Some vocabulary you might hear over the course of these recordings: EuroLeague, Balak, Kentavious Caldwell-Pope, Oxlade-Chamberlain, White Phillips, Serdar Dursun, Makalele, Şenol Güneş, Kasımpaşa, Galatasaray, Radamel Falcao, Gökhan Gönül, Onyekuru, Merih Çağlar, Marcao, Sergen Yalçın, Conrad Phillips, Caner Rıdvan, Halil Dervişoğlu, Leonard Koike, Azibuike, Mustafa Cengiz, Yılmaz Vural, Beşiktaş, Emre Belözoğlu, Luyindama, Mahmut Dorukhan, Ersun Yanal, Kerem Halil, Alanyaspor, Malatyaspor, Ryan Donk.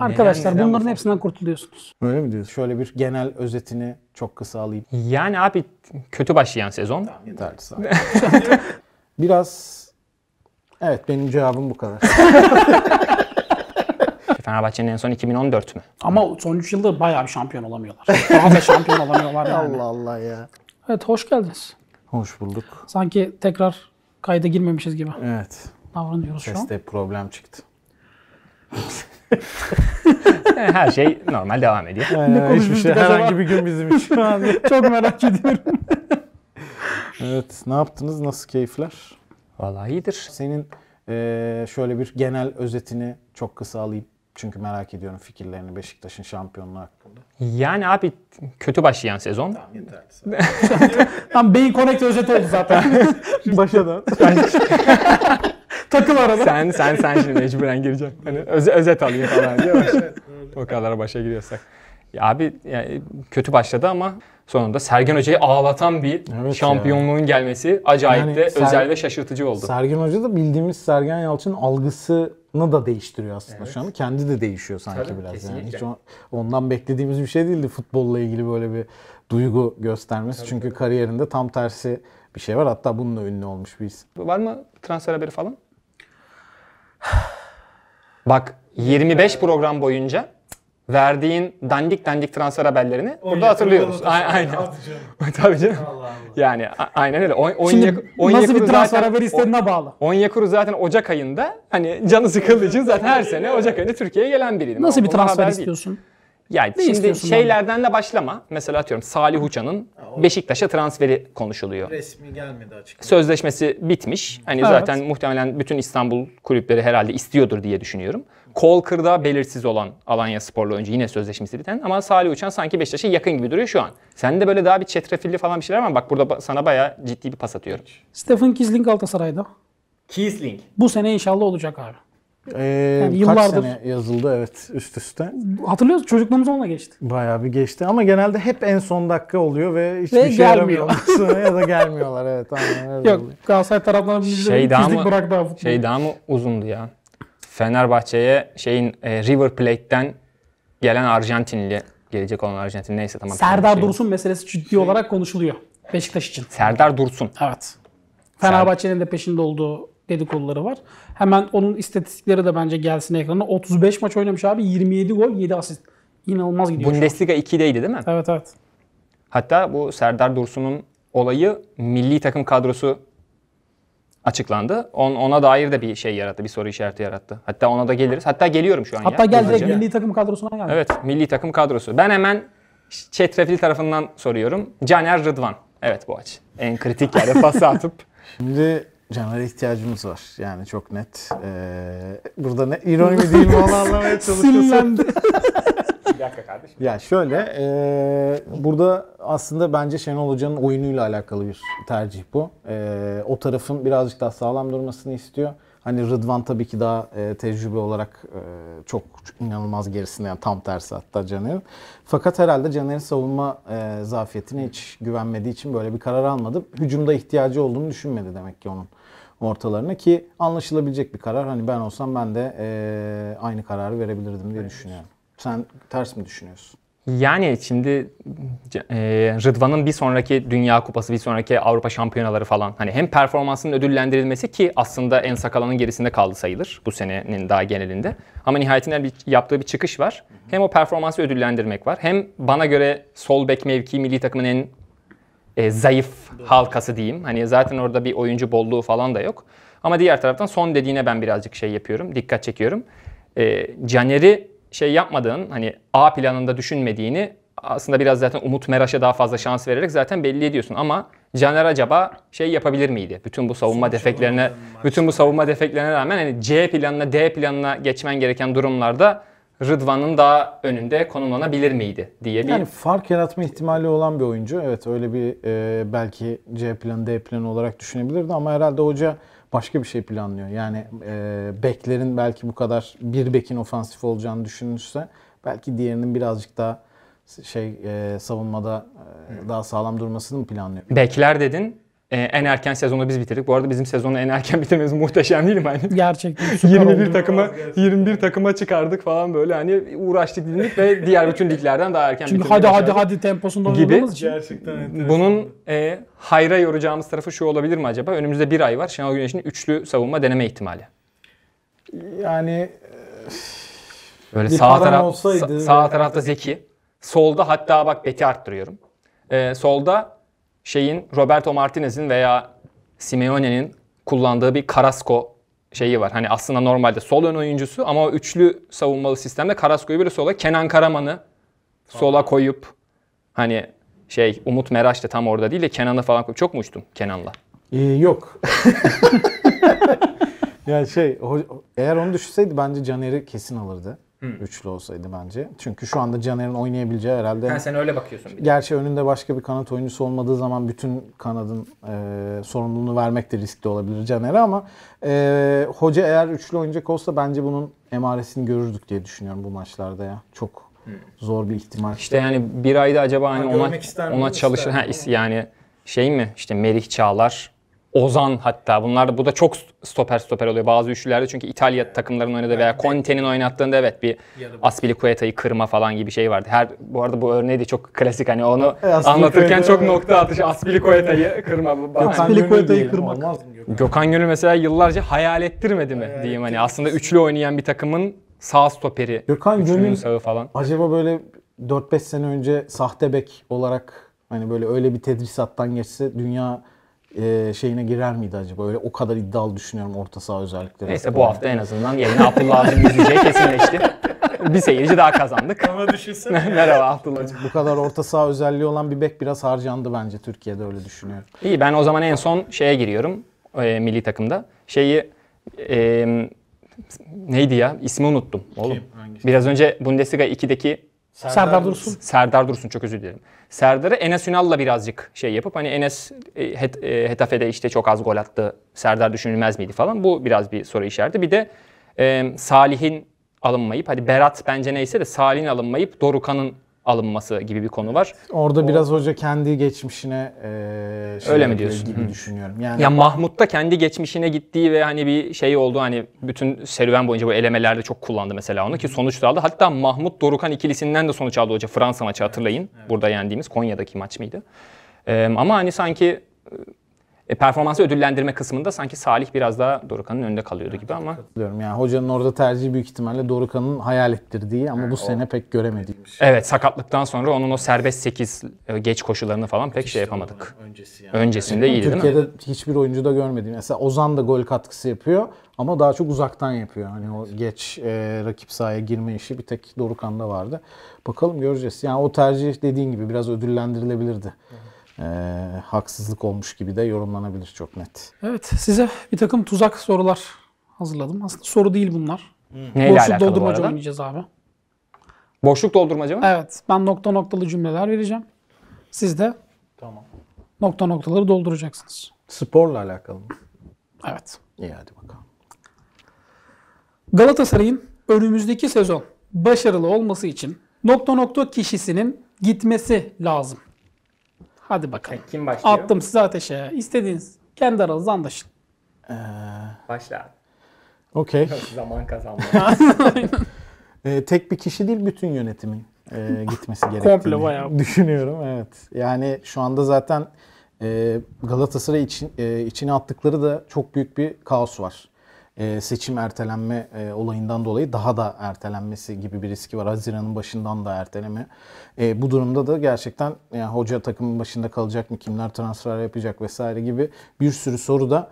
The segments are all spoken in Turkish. Arkadaşlar bunların hepsinden kurtuluyorsunuz. Öyle mi diyorsun? Şöyle bir genel özetini çok kısa alayım. Yani abi kötü başlayan sezon. Biraz evet, benim cevabım bu kadar. Fenerbahçe'nin en son 2014 mü? Ama son 3 yılda bayağı bir şampiyon olamıyorlar. Daha da şampiyon olamıyorlar yani. Allah Allah ya. Evet, hoş geldiniz. Hoş bulduk. Sanki tekrar kayda girmemişiz gibi. Evet. Davranıyoruz şu an. Seste problem çıktı. Her şey normal devam ediyor. Ne konuşmuştuk acaba? Herhangi bir gün bizim için. Çok merak ediyorum. Evet, ne yaptınız? Nasıl keyifler? Vallahi iyidir. Senin şöyle bir genel özetini çok kısa alayım. Çünkü merak ediyorum fikirlerini Beşiktaş'ın şampiyonluğu hakkında. Yani abi kötü başlayan sezon. Tamam, yeterli. Tam Beyin Connect özeti oldu zaten. Başa dön. Takıl arada. Sen şimdi mecburen gireceksin. Hani özet alayım falan diye. O kadar başa giriyorsak. Ya abi yani kötü başladı ama sonunda Sergen Hoca'yı ağlatan bir şampiyonluğun gelmesi acayip de özel ve şaşırtıcı oldu. Sergen Hoca da bildiğimiz Sergen Yalçın algısını da değiştiriyor aslında şu an. Kendi de değişiyor sanki biraz kesinlikle. Yani. Hiç ondan beklediğimiz bir şey değildi futbolla ilgili böyle bir duygu göstermesi. Tabii. Çünkü kariyerinde tam tersi bir şey var. Hatta bununla ünlü olmuş biz. Var mı transfer haberi falan? Bak 25 program boyunca verdiğin dandik transfer haberlerini burada hatırlıyoruz. Aynen. Tabii canım. Yani aynen öyle. Nasıl bir transfer haberi istediğine bağlı. Onyekuru zaten Ocak ayında hani canı sıkıldığı için zaten her sene Ocak ayında Türkiye'ye gelen biriydi. Nasıl bir transfer istiyorsun? Yani şimdi şeylerden de başlama. Mesela atıyorum Salih Uçan'ın Beşiktaş'a transferi konuşuluyor. Resmi gelmedi açıkçası. Sözleşmesi bitmiş. Hani zaten muhtemelen bütün İstanbul kulüpleri herhalde istiyordur diye düşünüyorum. Kolkır'da belirsiz olan Alanyaspor'la önce yine sözleşmesi biten ama Salih Uçan sanki Beşiktaş'a yakın gibi duruyor şu an. Sen de böyle daha bir çetrefilli falan bir şeyler var mı? Bak burada sana bayağı ciddi bir pas atıyorum. Stephen Kizling Galatasaray'da. Kizling. Bu sene inşallah olacak abi. Yani yıllardır kaç sene yazıldı üst üste. Hatırlıyoruz, çocukluğumuz onunla geçti. Bayağı bir geçti ama genelde hep en son dakika oluyor ve hiçbir şey gelmiyor. Ya da gelmiyorlar aynen. Yok, Galatasaray tarafından Kizling bıraktı abi. Şey daha mı uzundu ya? Fenerbahçe'ye River Plate'den gelen Arjantinli, gelecek olan Arjantinli neyse tamam. Serdar Dursun meselesi ciddi olarak konuşuluyor Beşiktaş için. Serdar Dursun. Evet. Fenerbahçe'nin de peşinde olduğu dedikoduları var. Hemen onun istatistikleri de bence gelsin ekrana. 35 maç oynamış abi, 27 gol, 7 asist. İnanılmaz gidiyor. Bundesliga 2'deydi değil mi? Evet. Hatta bu Serdar Dursun'un olayı milli takım kadrosu açıklandı. Ona dair de bir şey yarattı, bir soru işareti yarattı. Hatta ona da geliriz. Hatta geliyorum şu an. Hatta gel direkt milli takım kadrosuna geldi. Evet, milli takım kadrosu. Ben hemen çetrefil tarafından soruyorum. Caner Rıdvan. Evet bu aç. En kritik yerde pası atıp. Şimdi Caner'e ihtiyacımız var. Yani çok net. Burada ne ironi mi değil mi onu anlamaya çalışıyorsun. Bir dakika kardeşim. Ya şöyle, burada aslında bence Şenol Hoca'nın oyunuyla alakalı bir tercih bu. O tarafın birazcık daha sağlam durmasını istiyor. Hani Rıdvan tabii ki daha tecrübe olarak çok inanılmaz gerisinde, yani tam tersi hatta Caner'in. Fakat herhalde Caner'in savunma zafiyetine hiç güvenmediği için böyle bir karar almadı. Hücumda ihtiyacı olduğunu düşünmedi demek ki onun ortalarına, ki anlaşılabilecek bir karar. Hani ben olsam ben de aynı kararı verebilirdim diye düşünüyorum. Sen ters mi düşünüyorsun? Yani şimdi Rıdvan'ın bir sonraki Dünya Kupası, bir sonraki Avrupa Şampiyonaları falan, hani hem performansının ödüllendirilmesi ki aslında en sakalanın gerisinde kaldı sayılır bu senenin daha genelinde. Ama nihayetinde yaptığı bir çıkış var. Hem o performansı ödüllendirmek var. Hem bana göre sol bek mevkii milli takımın en zayıf halkası diyeyim. Hani zaten orada bir oyuncu bolluğu falan da yok. Ama diğer taraftan son dediğine ben birazcık yapıyorum, dikkat çekiyorum. Caner'i yapmadığın, hani A planında düşünmediğini aslında biraz zaten Umut Meraş'a daha fazla şans vererek zaten belli ediyorsun. Ama Caner acaba yapabilir miydi? Bütün bu savunma defeklerine rağmen hani C planına, D planına geçmen gereken durumlarda Rıdvan'ın daha önünde konumlanabilir miydi diye bir... Yani fark yaratma ihtimali olan bir oyuncu. Evet, öyle bir belki C planı, D planı olarak düşünebilirdi ama herhalde hoca başka bir şey planlıyor. Yani beklerin belki bu kadar bir bekin ofansif olacağını düşünürse belki diğerinin birazcık daha savunmada daha sağlam durmasını mı planlıyor? Bekler dedin. en erken sezonu biz bitirdik. Bu arada bizim sezonu en erken bitirmemiz muhteşem değil mi? Hani gerçekten. 21 takıma çıkardık falan böyle, hani uğraştık dinledik ve diğer bütün liglerden daha erken bitirdik. Hadi temposunda oynadığımız için. Gerçekten. Bunun hayra yoracağımız tarafı şu olabilir mi acaba? Önümüzde bir ay var. Şenol Güneş'in üçlü savunma deneme ihtimali. Yani böyle sağ tarafta Zeki. Solda hatta bak beti arttırıyorum. Solda Roberto Martinez'in veya Simeone'nin kullandığı bir Carrasco şeyi var. Hani aslında normalde sol ön oyuncusu ama o üçlü savunmalı sistemde Carrasco'yu böyle sola, Kenan Karaman'ı sola koyup, hani Umut Meraş da tam orada değil de Kenan'ı falan koyup. Çok mu uçtum Kenan'la? Yok. Yani eğer onu düşünseydi bence Caner'i kesin alırdı. Üçlü olsaydı bence. Çünkü şu anda Caner'in oynayabileceği herhalde... sen öyle bakıyorsun. Gerçi önünde başka bir kanat oyuncusu olmadığı zaman bütün kanadın sorumluluğunu vermek de riskli olabilir Caner'e, ama hoca eğer üçlü oynayacak olsa bence bunun emaresini görürdük diye düşünüyorum bu maçlarda ya. Çok zor bir ihtimal. İşte yani bir ayda acaba hani ona çalışır. Yani Merih Çağlar, Ozan hatta. Bu da çok stoper oluyor bazı üçlülerde. Çünkü İtalya takımlarının oynadığı veya Conte'nin oynattığında evet bir Aspilicueta'yı kırma falan gibi vardı. Bu arada bu örneği de çok klasik, hani onu anlatırken çok nokta atışı. Aspilicueta'yı kırma. Aspilicueta'yı kırmak. Gökhan Gönül mesela yıllarca hayal ettirmedi mi diyeyim, hani aslında üçlü oynayan bir takımın sağ stoperi. Gökhan Gönül falan. Acaba böyle 4-5 sene önce sahte bek olarak hani böyle öyle bir tedrisattan geçse dünya şeyine girer miydi acaba? Öyle o kadar iddialı düşünüyorum orta saha özellikleri. Neyse bu hafta en azından yerine Abdullah Avcı'nın yüzeceği kesinleşti. Bir seyirci daha kazandık. Ama düşünsene. Merhaba Abdullah. Bu kadar orta saha özelliği olan bir bek biraz harcandı bence Türkiye'de, öyle düşünüyorum. İyi, ben o zaman en son şeye giriyorum. Milli takımda. Neydi ya? İsmi unuttum. Oğlum. Biraz önce Bundesliga 2'deki Serdar Dursun, çok özür dilerim. Serdar'ı Enes Ünal'la birazcık yapıp, hani Enes Hetafe'de çok az gol attı, Serdar düşünülmez miydi falan. Bu biraz bir soru işareti. Bir de Salih'in alınmayıp, hadi Berat bence neyse de Salih'in alınmayıp Dorukhan'ın alınması gibi bir konu var. Orada biraz hoca kendi geçmişine öyle mi diyorsun gibi düşünüyorum. Yani Mahmut da kendi geçmişine gittiği ve hani bir oldu, hani bütün serüven boyunca bu elemelerde çok kullandı mesela onu ki sonuç da aldı. Hatta Mahmut Dorukhan ikilisinden de sonuç aldı hoca. Fransa maçı hatırlayın. Evet. Burada yendiğimiz Konya'daki maç mıydı? Ama hani sanki performansı ödüllendirme kısmında sanki Salih biraz daha Dorukhan'ın önünde kalıyordu gibi ama. Yani hocanın orada tercihi büyük ihtimalle Dorukhan'ın hayal ettirdiği ama bu sene pek göremediğimiz. Evet, sakatlıktan sonra onun o serbest 8 geç koşularını falan pek yapamadık. Öncesinde iyiydi değil mi? Türkiye'de hiçbir oyuncu da görmediğim. Mesela Ozan da gol katkısı yapıyor ama daha çok uzaktan yapıyor. Hani o geç rakip sahaya girme işi bir tek Dorukhan'da vardı. Bakalım, göreceğiz. Yani o tercih dediğin gibi biraz ödüllendirilebilirdi. Haksızlık olmuş gibi de yorumlanabilir çok net. Evet, size bir takım tuzak sorular hazırladım. Aslında soru değil bunlar. Boşluk doldurmaca oynayacağız abi. Boşluk doldurmaca mı? Evet. Ben nokta noktalı cümleler vereceğim. Siz de nokta noktaları dolduracaksınız. Sporla alakalı mı? Evet. İyi, hadi bakalım. Galatasaray'ın önümüzdeki sezon başarılı olması için nokta nokta kişisinin gitmesi lazım. Hadi bakalım. Kim başlıyor? Attım size ateşe. İstediğiniz. Kendi aranızda anlaşın. Başla. Okey. Zaman kazanmak. Tek bir kişi değil, bütün yönetimin gitmesi gerektiğini düşünüyorum. Evet. Yani şu anda zaten Galatasaray içine attıkları da çok büyük bir kaos var. Seçim ertelenme olayından dolayı daha da ertelenmesi gibi bir riski var. Haziran'ın başından da erteleme. Bu durumda da gerçekten hoca takımın başında kalacak mı, kimler transfer yapacak vesaire gibi bir sürü soru da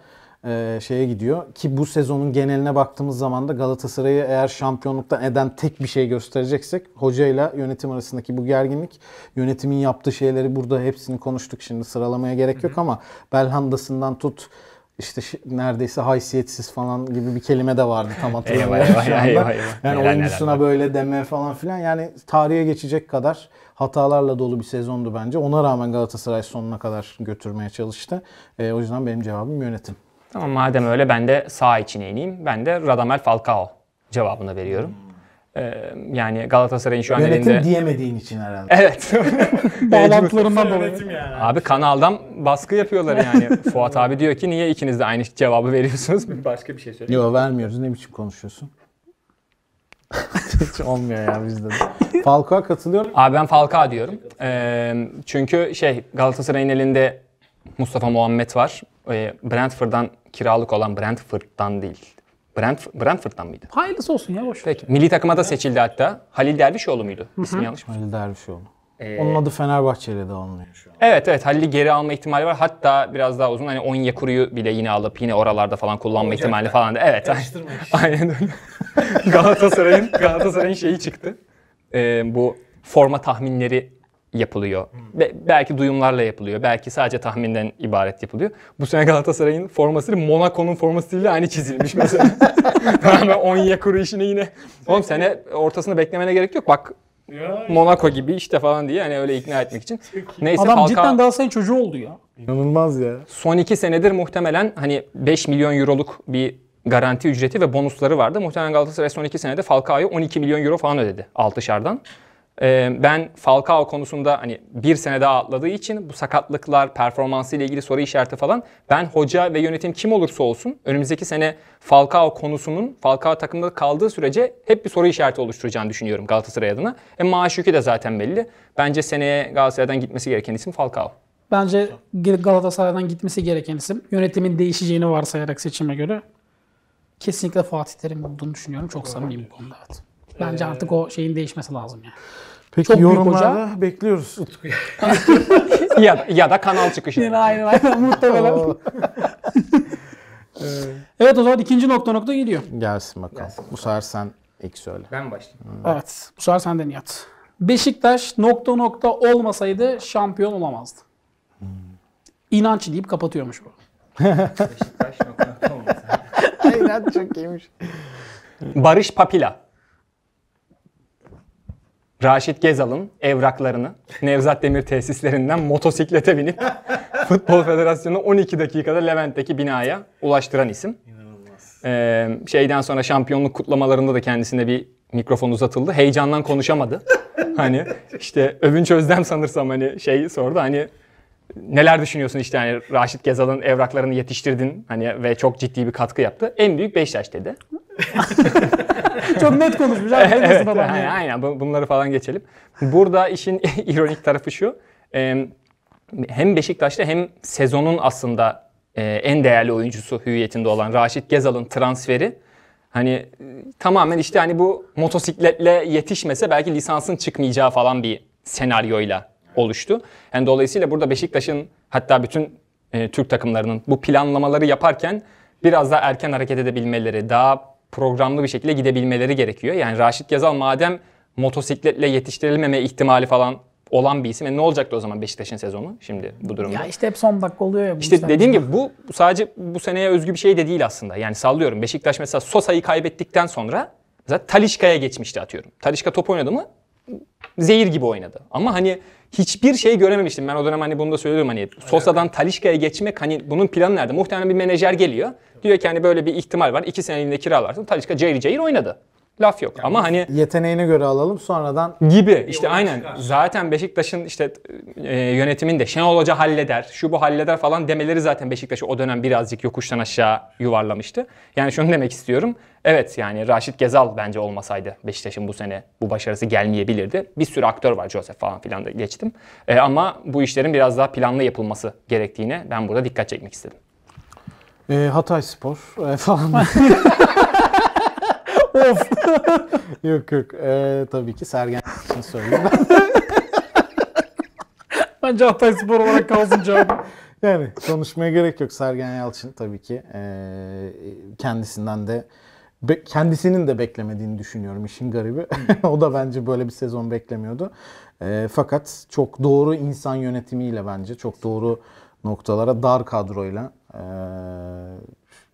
gidiyor. Ki bu sezonun geneline baktığımız zaman da Galatasaray'ı eğer şampiyonluktan eden tek bir şey göstereceksek hocayla yönetim arasındaki bu gerginlik, yönetimin yaptığı şeyleri burada hepsini konuştuk, şimdi sıralamaya gerek yok ama Belhanda'sından tut neredeyse haysiyetsiz falan gibi bir kelime de vardı tam hatırlamıyorum. Yani oyuncusuna böyle deme falan filan, yani tarihe geçecek kadar hatalarla dolu bir sezondu bence. Ona rağmen Galatasaray sonuna kadar götürmeye çalıştı. O yüzden benim cevabım yönetim. Tamam, madem öyle ben de sağ içine ineyim. Ben de Radamel Falcao cevabını veriyorum. Yani Galatasaray'ın şu an elinde... Yönetim diyemediğin için herhalde. Evet. Bağlantılarından dolayı. Yani. Abi kanaldan baskı yapıyorlar yani. Fuat abi diyor ki niye ikiniz de aynı cevabı veriyorsunuz? Başka bir şey söyleyeyim. Yok vermiyoruz. Ne biçim konuşuyorsun? Hiç olmuyor ya bizde de. Falcao katılıyor. Abi ben Falcao diyorum. Çünkü Galatasaray'ın elinde Mustafa Muhammed var. Brentford'dan kiralık olan Brentford'dan mıydı? Hayırlısı olsun ya, boş ver. Peki. Milli takıma da seçildi hatta. Halil Dervişoğlu muydu? İsmi yanlış mı? Halil Dervişoğlu. Onun adı Fenerbahçe'yle de alınıyor şu an. Evet, Halil'i geri alma ihtimali var. Hatta biraz daha uzun hani Onyekuru'yu bile yine alıp yine oralarda falan kullanma ihtimali falan da. Evet. Aynen öyle. Galatasaray'ın şeyi çıktı. Bu forma tahminleri yapılıyor. Belki duyumlarla yapılıyor. Belki sadece tahminden ibaret yapılıyor. Bu sene Galatasaray'ın forması Monaco'nun formasıyla aynı çizilmiş mesela. Tamamen Onyekuru işine yine. Oğlum sene ortasını beklemene gerek yok. Bak ya, Monaco gibi falan diye hani öyle ikna etmek için. Neyse, adam cidden Galatasaray'ın çocuğu oldu ya. İnanılmaz ya. Son 2 senedir muhtemelen hani 5 milyon euroluk bir garanti ücreti ve bonusları vardı. Muhtemelen Galatasaray son 2 senede Falcao'ya 12 milyon euro falan ödedi altışardan. Ben Falcao konusunda hani bir sene daha atladığı için bu sakatlıklar, performansı ile ilgili soru işareti falan, ben hoca ve yönetim kim olursa olsun önümüzdeki sene Falcao konusunun Falcao takımda kaldığı sürece hep bir soru işareti oluşturacağını düşünüyorum Galatasaray adına. Maaş yükü de zaten belli. Bence seneye Galatasaray'dan gitmesi gereken isim Falcao. Bence Galatasaray'dan gitmesi gereken isim, yönetimin değişeceğini varsayarak seçime göre, kesinlikle Fatih Terim olduğunu düşünüyorum. Çok samimiyim bu konuda. Evet. Bence artık o şeyin değişmesi lazım yani. Peki çok yorumlarda hoca... bekliyoruz. ya da kanal çıkışı. Yani aynen muhtemelen. Evet, o zaman ikinci nokta gidiyor. Gelsin bakalım. Gelsin. Bu sefer sen ilk söyle. Ben başlayayım. Evet, bu sefer senden Nihat. Beşiktaş ... olmasaydı şampiyon olamazdı. İnanç deyip kapatıyormuş bu. Beşiktaş ... olmasaydı. Aynen, çok iyiymiş. Barış Papila. Rachid Ghezzal'ın evraklarını Nevzat Demir tesislerinden motosiklete binip Futbol Federasyonu'na 12 dakikada Levent'teki binaya ulaştıran isim. İnanılmaz. Şeyden sonra şampiyonluk kutlamalarında da kendisine bir mikrofon uzatıldı. Heyecandan konuşamadı. Hani Övünç Özdem sanırsam hani sordu hani neler düşünüyorsun hani Rachid Ghezzal'ın evraklarını yetiştirdin hani ve çok ciddi bir katkı yaptı. En büyük Beşiktaş dedi. Çok net konuşmuş. Evet, aynen. Bunları falan geçelim. Burada işin ironik tarafı şu. Hem Beşiktaş'ta hem sezonun aslında en değerli oyuncusu hüviyetinde olan Rachid Ghezzal'ın transferi hani tamamen hani bu motosikletle yetişmese belki lisansın çıkmayacağı falan bir senaryoyla oluştu. Yani dolayısıyla burada Beşiktaş'ın hatta bütün Türk takımlarının bu planlamaları yaparken biraz daha erken hareket edebilmeleri, daha programlı bir şekilde gidebilmeleri gerekiyor. Yani Rachid Ghezzal madem motosikletle yetiştirilmeme ihtimali falan olan bir isim. Ne olacaktı o zaman Beşiktaş'ın sezonu şimdi bu durumda? Ya hep son dakika oluyor ya. Dediğim gibi bu sadece bu seneye özgü bir şey de değil aslında. Yani sallıyorum, Beşiktaş mesela Sosa'yı kaybettikten sonra zaten Talisca'ya geçmişti atıyorum. Talisca top oynadı mı? Zehir gibi oynadı. Ama hani hiçbir şey görememiştim. Ben o dönem hani bunu da söylüyorum hani Sosa'dan Talisca'ya geçmek hani bunun planı nerede? Muhtemelen bir menajer geliyor. Diyor ki hani böyle bir ihtimal var. 2 seneliğinde kiralarsın. Talisca cayır oynadı. Laf yok. Yani ama hani yeteneğine göre alalım sonradan gibi aynen. Çıkar. Zaten Beşiktaş'ın yönetiminde Şenol Hoca halleder, şu bu halleder falan demeleri zaten Beşiktaş'ı o dönem birazcık yokuştan aşağı yuvarlamıştı. Yani şunu demek istiyorum. Evet yani Rachid Ghezzal bence olmasaydı Beşiktaş'ın bu sene bu başarısı gelmeyebilirdi. Bir sürü aktör var, Joseph falan filan da geçtim. Ama bu işlerin biraz daha planlı yapılması gerektiğine ben burada dikkat çekmek istedim. Hatayspor falan. Of. Yok. Tabii ki Sergen için söyleyeyim ben. Bence Altayspor olarak kalsın cevabı. Yani konuşmaya gerek yok. Sergen Yalçın tabii ki kendisinin de beklemediğini düşünüyorum işin garibi. O da bence böyle bir sezon beklemiyordu. Fakat çok doğru insan yönetimiyle bence çok doğru noktalara dar kadroyla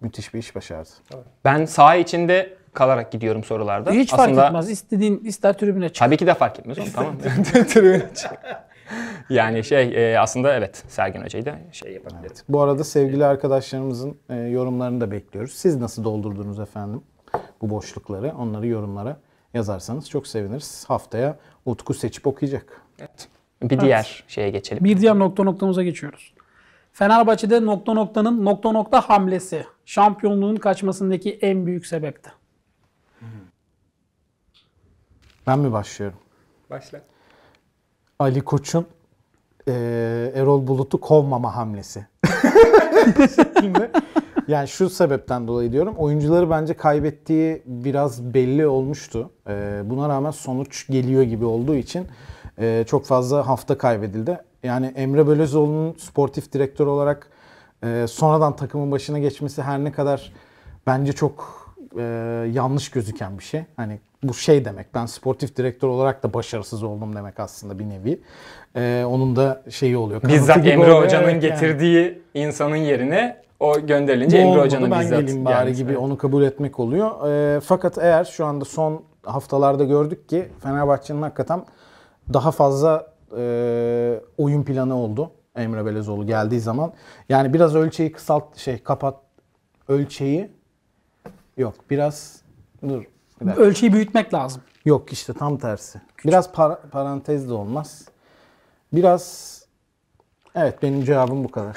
müthiş bir iş başardı. Ben saha içinde kalarak gidiyorum sorularda. Hiç aslında fark etmez. İster tribüne çık. Tabii ki de fark etmez. Tamam. Tribüne çık. Yani aslında evet Sergen Hoca'yı da yapabilirim. Evet. Bu arada sevgili arkadaşlarımızın yorumlarını da bekliyoruz. Siz nasıl doldurdunuz efendim bu boşlukları? Onları yorumlara yazarsanız çok seviniriz. Haftaya Utku seçip okuyacak. Evet. Bir diğer şeye geçelim. Bir diğer noktamıza geçiyoruz. Fenerbahçe'de noktanın hamlesi şampiyonluğun kaçmasındaki en büyük sebepti. Ben mi başlıyorum? Başla. Ali Koç'un Erol Bulut'u kovmama hamlesi. Yani şu sebepten dolayı diyorum. Oyuncuları bence kaybettiği biraz belli olmuştu. Buna rağmen sonuç geliyor gibi olduğu için çok fazla hafta kaybedildi. Yani Emre Belözoğlu'nun sportif direktör olarak sonradan takımın başına geçmesi her ne kadar bence çok yanlış gözüken bir şey. Hani bu şey demek, ben sportif direktör olarak da başarısız oldum demek aslında bir nevi. Onun da şeyi oluyor. Bizzat Emre Hoca'nın getirdiği insanın yerine o gönderilince Emre Hoca'nın bizzat. Ben geleyim bari gibi onu kabul etmek oluyor. Fakat eğer şu anda son haftalarda gördük ki Fenerbahçe'nin hakikaten daha fazla oyun planı oldu Emre Belözoğlu geldiği zaman. Yani biraz ölçeği ölçeği büyütmek lazım. Yok işte tam tersi. Küçük. Biraz parantez de olmaz. Biraz evet, benim cevabım bu kadar.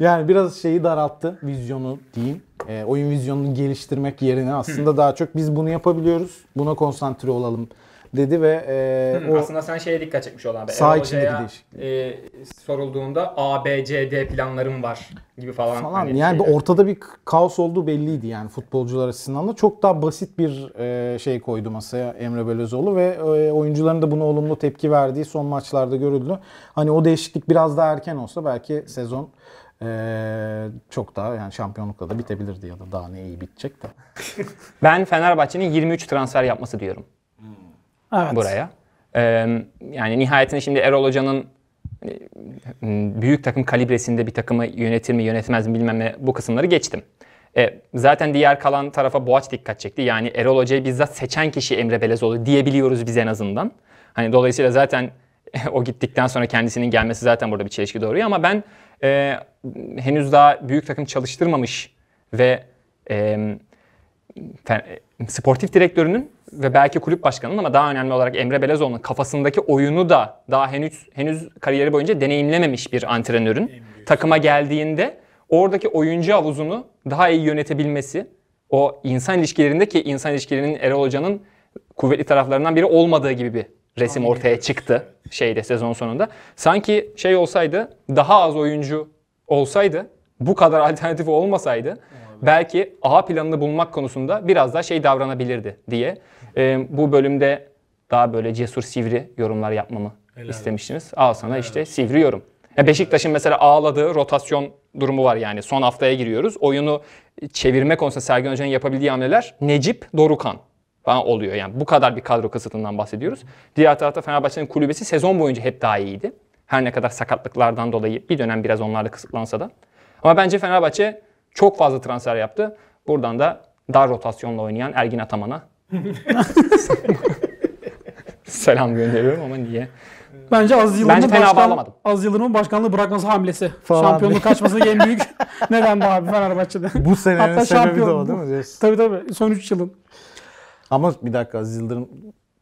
Yani biraz şeyi daralttı, vizyonu diyeyim. Oyun vizyonunu geliştirmek yerine aslında daha çok biz bunu yapabiliyoruz, buna konsantre olalım dedi ve aslında sen şeye dikkat çekmiş olan Erol Hoca'ya sorulduğunda A, B, C, D planlarım var gibi falan. Hani yani ortada bir kaos olduğu belliydi yani futbolcular açısından da. Çok daha basit bir şey koydu masaya Emre Belözoğlu ve oyuncuların da buna olumlu tepki verdiği son maçlarda görüldü. Hani o değişiklik biraz daha erken olsa belki sezon çok daha yani şampiyonlukla da bitebilirdi ya da daha ne iyi bitecek de. Ben Fenerbahçe'nin 23 transfer yapması diyorum. Evet. Buraya. Yani nihayetinde şimdi Erol Hoca'nın büyük takım kalibresinde bir takımı yönetir mi yönetmez mi bilmem ne, bu kısımları geçtim. Zaten diğer kalan tarafa Boğaç dikkat çekti. Yani Erol Hoca'yı bizzat seçen kişi Emre Belözoğlu diyebiliyoruz biz en azından. Hani dolayısıyla zaten o gittikten sonra kendisinin gelmesi zaten burada bir çelişki doğuruyor ama ben henüz daha büyük takım çalıştırmamış ve sportif direktörünün ve belki kulüp başkanının ama daha önemli olarak Emre Belözoğlu'nun kafasındaki oyunu da daha henüz kariyeri boyunca deneyimlememiş bir antrenörün takıma geldiğinde oradaki oyuncu havuzunu daha iyi yönetebilmesi, o insan ilişkilerindeki insan ilişkilerinin Erol Hoca'nın kuvvetli taraflarından biri olmadığı gibi bir resim ortaya çıktı sezon sonunda. Sanki şey olsaydı, daha az oyuncu olsaydı, bu kadar alternatifi olmasaydı belki A planını bulmak konusunda biraz daha davranabilirdi diye. Bu bölümde daha böyle cesur, sivri yorumlar yapmamı istemiştiniz. Al sana sivri yorum. Beşiktaş'ın mesela ağladığı rotasyon durumu var yani. Son haftaya giriyoruz. Oyunu çevirme konusunda Sergen Hoca'nın yapabildiği hamleler Necip, Dorukhan falan oluyor. Yani bu kadar bir kadro kısıtından bahsediyoruz. Diğer tarafta Fenerbahçe'nin kulübesi sezon boyunca hep daha iyiydi. Her ne kadar sakatlıklardan dolayı bir dönem biraz onlarla kısıtlansa da. Ama bence Fenerbahçe çok fazla transfer yaptı. Buradan da dar rotasyonla oynayan Ergin Ataman'a selam gönderiyorum ama niye? Bence az Yıldırım'ın başkanlığı bırakması hamlesi. Şampiyonluk kaçmasına en büyük neden bu abi Fenerbahçe'de. Bu senenin sebebi de o değil mi? Tabii son 3 yılın. Ama bir dakika, Aziz Yıldırım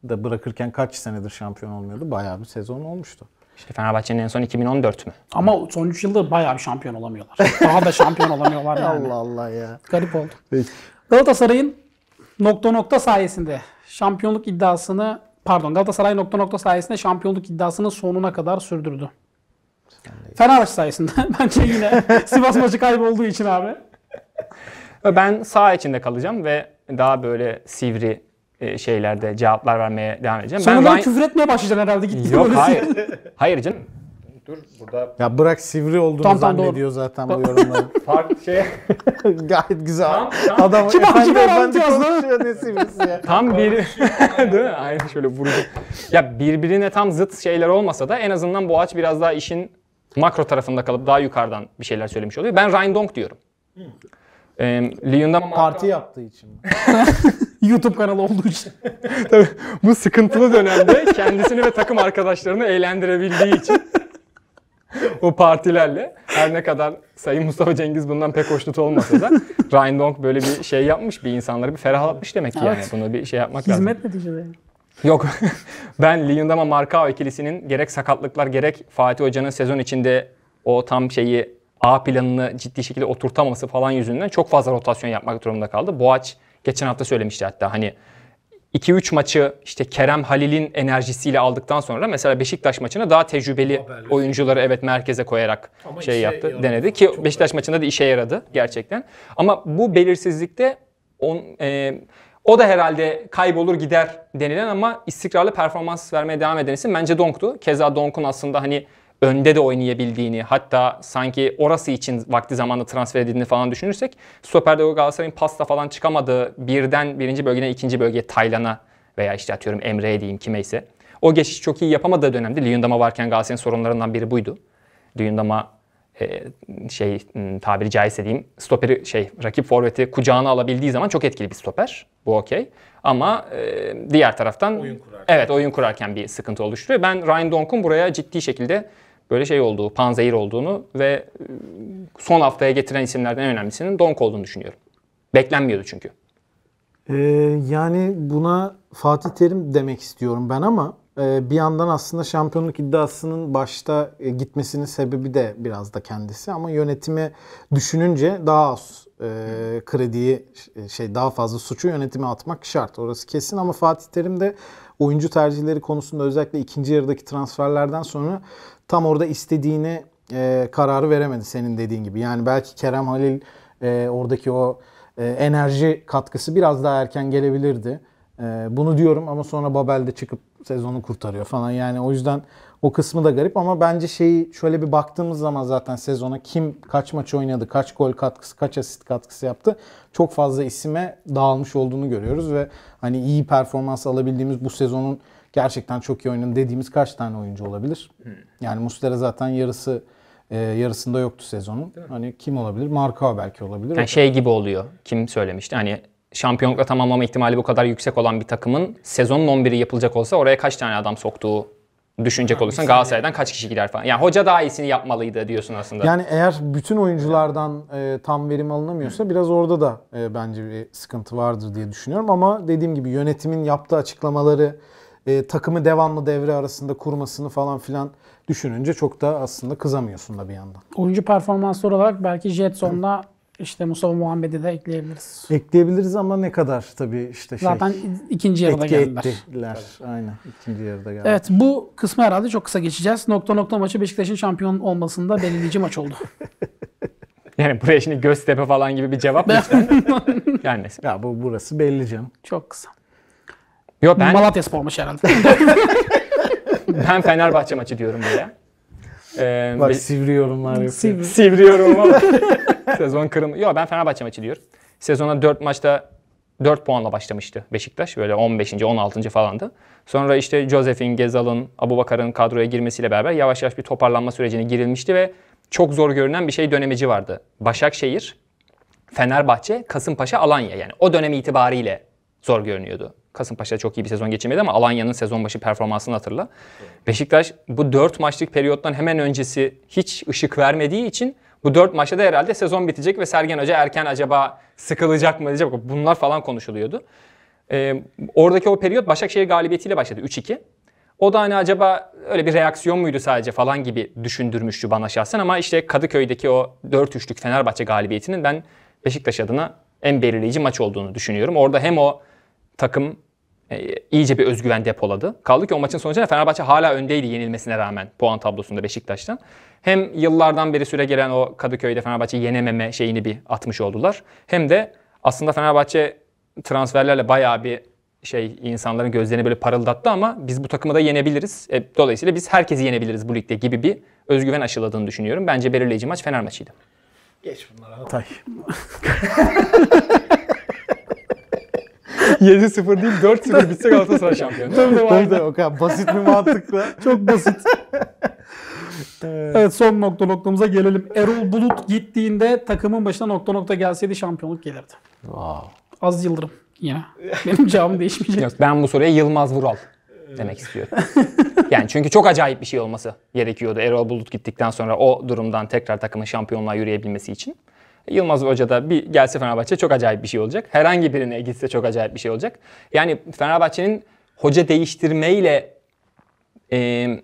da bırakırken kaç senedir şampiyon olmuyordu? Bayağı bir sezon olmuştu. İşte Fenerbahçe'nin en son 2014 mü? Ama son 3 yılda bayağı bir şampiyon olamıyorlar. Daha da şampiyon olamıyorlar yani. Allah Allah ya. Garip oldu. Peki. Galatasaray'ın sayesinde şampiyonluk iddiasını Galatasaray sayesinde şampiyonluk iddiasını sonuna kadar sürdürdü. Fenerbahçe sayesinde bence yine Sivas maçı kaybolduğu için abi. Ben saha içinde kalacağım ve daha böyle sivri şeylerde cevaplar vermeye devam edeceğim. Sonra ben küfür etmeye başlayacağım herhalde. Yok hayır. Hayır canım. Dur burada. Ya bırak, sivri olduğunu zannediyor zaten bu yorumları. Farklı şey. Gayet güzel. Adam efendi konuşuyor, ne sivrisi ya. Tam biri. Değil mi? Aynen şöyle vuracak. Ya birbirine tam zıt şeyler olmasa da en azından Boğaç biraz daha işin makro tarafında kalıp daha yukarıdan bir şeyler söylemiş oluyor. Ben Ryan Donk diyorum. Luyindama parti yaptığı için. YouTube kanalı olduğu için. Tabii bu sıkıntılı dönemde kendisini ve takım arkadaşlarını eğlendirebildiği için o partilerle. Her ne kadar Sayın Mustafa Cengiz bundan pek hoşnut olmasa da Ryan Donk böyle bir şey yapmış, bir insanları bir ferahlatmış demek ki yani. Evet. Bunu bir şey yapmak lazım. Hizmet neticede. Yok. Ben Luyindama Marcao ikilisinin gerek sakatlıklar gerek Fatih Hoca'nın sezon içinde o tam şeyi A planını ciddi şekilde oturtaması falan yüzünden çok fazla rotasyon yapmak durumunda kaldı. Boğaç geçen hafta söylemişti hatta hani 2-3 maçı işte Kerem Halil'in enerjisiyle aldıktan sonra mesela Beşiktaş maçına daha tecrübeli oyuncuları evet merkeze koyarak ama şey yaptı, denedi ki Beşiktaş maçında da işe yaradı gerçekten. Ama bu belirsizlikte o da herhalde kaybolur gider denilen ama istikrarlı performans vermeye devam eden isim bence Donk'tu. Keza Donk'un aslında hani önde de oynayabildiğini hatta sanki orası için vakti zamanında transfer edildiğini falan düşünürsek stoperde o Galatasaray'ın pasta falan çıkamadığı birinci bölgeden ikinci bölgeye Taylan'a veya işte atıyorum Emre'ye diyeyim kimeyse o geçişi çok iyi yapamadığı dönemde Luyindama varken Galatasaray'ın sorunlarından biri buydu. Luyindama tabiri caizse diyeyim stoperi rakip forveti kucağına alabildiği zaman çok etkili bir stoper. Bu okey. Ama diğer taraftan oyun kurarken bir sıkıntı oluşturuyor. Ben Ryan Donk'un buraya ciddi şekilde böyle olduğu, panzehir olduğunu ve son haftaya getiren isimlerden en önemlisinin Donk olduğunu düşünüyorum. Beklenmiyordu çünkü. Yani buna Fatih Terim demek istiyorum ben ama bir yandan aslında şampiyonluk iddiasının başta gitmesinin sebebi de biraz da kendisi ama yönetimi düşününce daha az krediyi daha fazla suçu yönetime atmak şart. Orası kesin ama Fatih Terim de oyuncu tercihleri konusunda özellikle ikinci yarıdaki transferlerden sonra tam orada istediğini kararı veremedi senin dediğin gibi. Yani belki Kerem Halil oradaki o enerji katkısı biraz daha erken gelebilirdi. Bunu diyorum ama sonra Babel'de çıkıp sezonu kurtarıyor falan. Yani o yüzden o kısmı da garip ama bence şöyle bir baktığımız zaman zaten sezona kim kaç maç oynadı, kaç gol katkısı, kaç asist katkısı yaptı çok fazla isime dağılmış olduğunu görüyoruz ve hani iyi performans alabildiğimiz bu sezonun gerçekten çok iyi oynadı dediğimiz kaç tane oyuncu olabilir? Yani Muslera zaten yarısında yoktu sezonun. Hani kim olabilir? Marcao belki olabilir. Yani gibi oluyor. Kim söylemişti? Hani şampiyonlukla tamamlama ihtimali bu kadar yüksek olan bir takımın sezonun 11'i yapılacak olsa oraya kaç tane adam soktuğu düşünecek olursan Galatasaray'dan kaç kişi gider falan. Yani hoca daha iyisini yapmalıydı diyorsun aslında. Yani eğer bütün oyunculardan tam verim alınamıyorsa biraz orada da bence bir sıkıntı vardır diye düşünüyorum. Ama dediğim gibi yönetimin yaptığı açıklamaları, takımı devamlı devre arasında kurmasını falan filan düşününce çok da aslında kızamıyorsun da bir yandan. Oyuncu performansları olarak belki Jetson'da İşte Mustafa Muhammed'i de ekleyebiliriz. Ekleyebiliriz ama ne kadar tabii zaten ikinci yarıda geldiler. Aynen. İkinci yarıda geldiler. Evet bu kısmı herhalde çok kısa geçeceğiz. Nokta maçı Beşiktaş'ın şampiyon olmasında belirleyici maç oldu. Yani buraya şimdi Göztepe falan gibi bir cevap mı gelmesin? Ya burası belli canım. Çok kısa. Yo, Malatyaspor maçı herhalde. Ben Fenerbahçe maçı diyorum buraya. Bak sivri yorumlar yapıyor. Sivri yorumlar. Sezon kırılma. Yok ben Fenerbahçe maçı diyorum. Sezona 4 maçta 4 puanla başlamıştı Beşiktaş. Böyle 15. 16. falandı. Sonra işte Joseph'in, Ghezzal'ın, Abubakar'ın kadroya girmesiyle beraber yavaş yavaş bir toparlanma sürecine girilmişti ve çok zor görünen bir dönemici vardı. Başakşehir, Fenerbahçe, Kasımpaşa, Alanya yani o dönem itibariyle zor görünüyordu. Kasımpaşa çok iyi bir sezon geçirmedi ama Alanya'nın sezon başı performansını hatırla. Beşiktaş bu 4 maçlık periyottan hemen öncesi hiç ışık vermediği için bu 4 maçta da herhalde sezon bitecek ve Sergen Hoca erken acaba sıkılacak mı diyecek. Bunlar falan konuşuluyordu. Oradaki o periyot Başakşehir galibiyetiyle başladı 3-2. O da hani acaba öyle bir reaksiyon muydu sadece falan gibi düşündürmüştü bana şahsen ama işte Kadıköy'deki o 4-3'lük Fenerbahçe galibiyetinin ben Beşiktaş adına en belirleyici maç olduğunu düşünüyorum. Orada hem o takım iyice bir özgüven depoladı. Kaldı ki o maçın sonucunda Fenerbahçe hala öndeydi yenilmesine rağmen puan tablosunda Beşiktaş'tan. Hem yıllardan beri süre gelen o Kadıköy'de Fenerbahçe yenememe şeyini bir atmış oldular. Hem de aslında Fenerbahçe transferlerle bayağı bir insanların gözlerini böyle parıldattı ama biz bu takımı da yenebiliriz. Dolayısıyla biz herkesi yenebiliriz bu ligde gibi bir özgüven aşıladığını düşünüyorum. Bence belirleyici maç Fener maçıydı. Geç bunlara Hatay. 7-0 değil 4-0 bitse Galatasaray şampiyonu. Tabii o kadar basit bir mantıkla. Çok basit. Evet son noktamıza gelelim. Erol Bulut gittiğinde takımın başına nokta gelseydi şampiyonluk gelirdi. Wow. Az Yıldırım yine. Benim cevabım değişmeyecek. Yok, ben bu soruya Yılmaz Vural demek istiyorum. Yani çünkü çok acayip bir şey olması gerekiyordu Erol Bulut gittikten sonra o durumdan tekrar takımın şampiyonluğa yürüyebilmesi için. Yılmaz Hoca da bir gelse Fenerbahçe çok acayip bir şey olacak. Herhangi birine gitse çok acayip bir şey olacak. Yani Fenerbahçe'nin hoca değiştirmeyle 8-10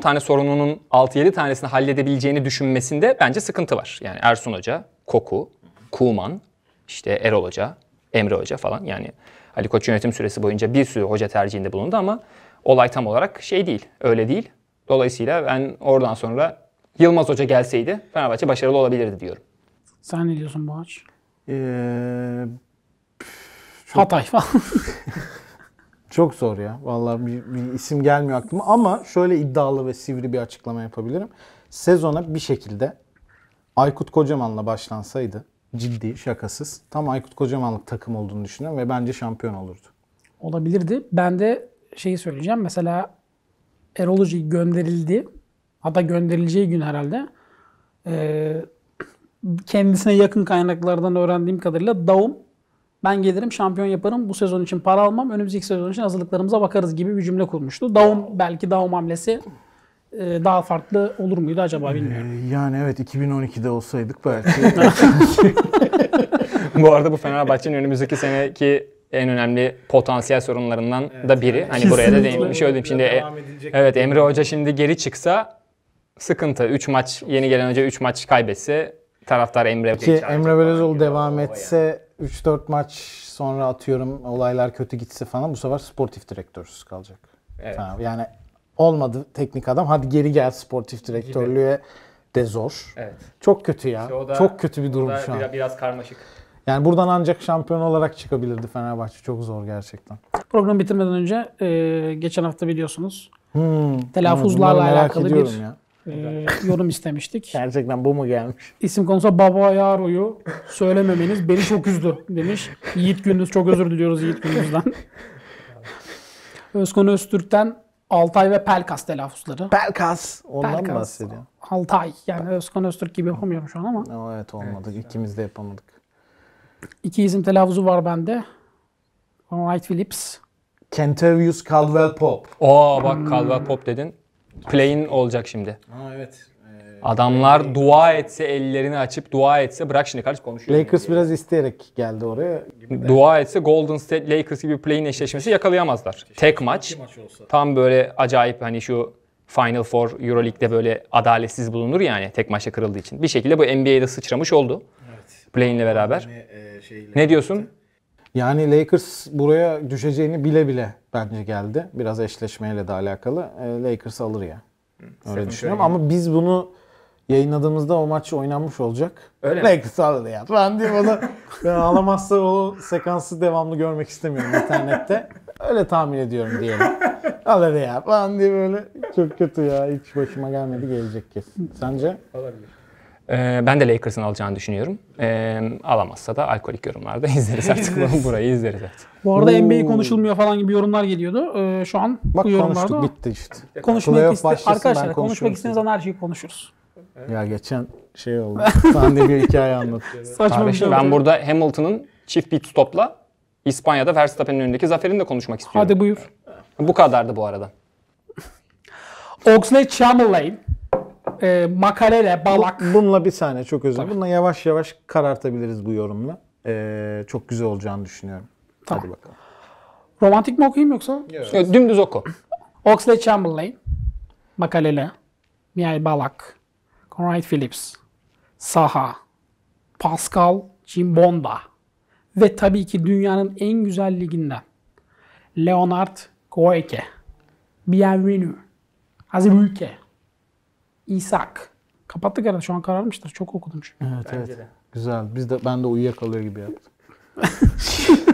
tane sorununun 6-7 tanesini halledebileceğini düşünmesinde bence sıkıntı var. Yani Ersun Hoca, Koku, Kuman, işte Erol Hoca, Emre Hoca falan. Yani Ali Koç yönetim süresi boyunca bir sürü hoca tercihinde bulundu ama olay tam olarak şey değil, öyle değil. Dolayısıyla ben oradan sonra Yılmaz Hoca gelseydi Fenerbahçe başarılı olabilirdi diyorum. Sen ne diyorsun Boğaç? Hatay falan. Çok zor ya. Vallahi bir isim gelmiyor aklıma ama şöyle iddialı ve sivri bir açıklama yapabilirim. Sezona bir şekilde Aykut Kocaman'la başlansaydı, ciddi, şakasız, tam Aykut Kocaman'lık takım olduğunu düşünüyorum ve bence şampiyon olurdu. Olabilirdi. Ben de şeyi söyleyeceğim. Mesela Erol Hoca gönderildi. Hatta gönderileceği gün herhalde. Kendisine yakın kaynaklardan öğrendiğim kadarıyla Daum, ben gelirim şampiyon yaparım, bu sezon için para almam, önümüzdeki sezon için hazırlıklarımıza bakarız gibi bir cümle kurmuştu. Daum, belki Daum hamlesi daha farklı olur muydu acaba bilmiyorum. Yani evet, 2012'de olsaydık belki. Bu arada bu Fenerbahçe'nin önümüzdeki seneki en önemli potansiyel sorunlarından da biri. Evet. Hani kesinlikle buraya da değinmiş oldum. Şimdi evet, Emre Hoca şimdi geri çıksa sıkıntı. 3 maç, yeni gelen hoca 3 maç kaybetse taraftar Emre. Ki Emre Belözoğlu devam etse yani. 3-4 maç sonra atıyorum olaylar kötü gitse falan bu sefer sportif direktörsüz kalacak. Evet. Tamam. Yani olmadı teknik adam, hadi geri gel sportif direktörlüğe de zor. Evet. Çok kötü ya. İşte da, çok kötü bir durum şu an. Biraz karmaşık. Yani buradan ancak şampiyon olarak çıkabilirdi Fenerbahçe. Çok zor gerçekten. Programı bitirmeden önce geçen hafta biliyorsunuz telaffuzlarla alakalı bir yorum istemiştik. Gerçekten bu mu gelmiş? İsim konusu Baba Yaro'yu söylememeniz beni çok üzdü demiş. Yiğit Gündüz, çok özür diliyoruz Yiğit Gündüz'den. Özkan Öztürk'ten Altay ve Pelkas telaffuzları. Pelkas! Ondan mı bahsediyor? Altay. Yani Özkan Öztürk gibi yapamıyorum şu an ama. Evet, olmadı. Evet. İkimiz de yapamadık. İki isim telaffuzu var bende. White Phillips. Kentavious Caldwell-Pope. Oo bak, Caldwell-Pope dedin. Play'in olacak şimdi. Ha evet. Adamlar dua etse, ellerini açıp dua etse, bırak şimdi kardeş konuşuyor. Lakers biraz isteyerek geldi oraya. Dua etse Golden State Lakers gibi play'in eşleşmesi yakalayamazlar. Keşke tek maç olsa. Tam böyle acayip, hani şu Final Four EuroLeague'de böyle adaletsiz bulunur yani, tek maçta kırıldığı için. Bir şekilde bu NBA'de sıçramış oldu. Evet. Play'inle beraber. Ne diyorsun? Yani Lakers buraya düşeceğini bile bile bence geldi. Biraz eşleşmeyle de alakalı. Lakers alır ya. Öyle düşünüyorum ama biz bunu yayınladığımızda o maç oynanmış olacak. Öyle Lakers mi alır ya? Ben diyeyim ona, ben ağlamazsa o sekansı devamlı görmek istemiyorum internette. Öyle tahmin ediyorum diyelim. Alır ya. Ben diyeyim öyle. Çok kötü ya. Hiç başıma gelmedi, gelecek kesin. Sence? Olabilir. Ben de Lakers'ın alacağını düşünüyorum. Alamazsa da alkolik yorumlarda izleriz artık. Burayı izleriz artık. Bu arada NBA konuşulmuyor falan gibi yorumlar geliyordu. Şu an bak, bu yorumlarda konuştuk, bitti işte. Arkadaşlar konuşmak istediğiniz zaman her şeyi konuşuruz. Ya geçen şey oldu. Sen de bir hikaye anlatıyorsun. Saçma bir şey. Ben burada Hamilton'ın çift pit stopla İspanya'da Verstappen'in önündeki zaferini de konuşmak istiyorum. Hadi buyur. Bu kadardı bu arada. Oxlade-Chamberlain, Makalele, Balak. Bununla bir saniye, çok özür dilerim. Bununla yavaş yavaş karartabiliriz bu yorumla. Çok güzel olacağını düşünüyorum. Tamam. Hadi bakalım. Romantik mi okuyayım yoksa? Evet. Dümdüz oku. Oxlade-Chamberlain, Makalele, Mihai Balak, Conrad Phillips, Saha, Pascal Cimbonda ve tabii ki dünyanın en güzel liginden Leonard Koike, Bienvenu, Azibuike, İshak. Kapattık herhalde. Şu an kararmıştır. Çok okudum çünkü. Evet. Bence evet. De. Güzel. Ben de uyuyakalıyor gibi yaptım.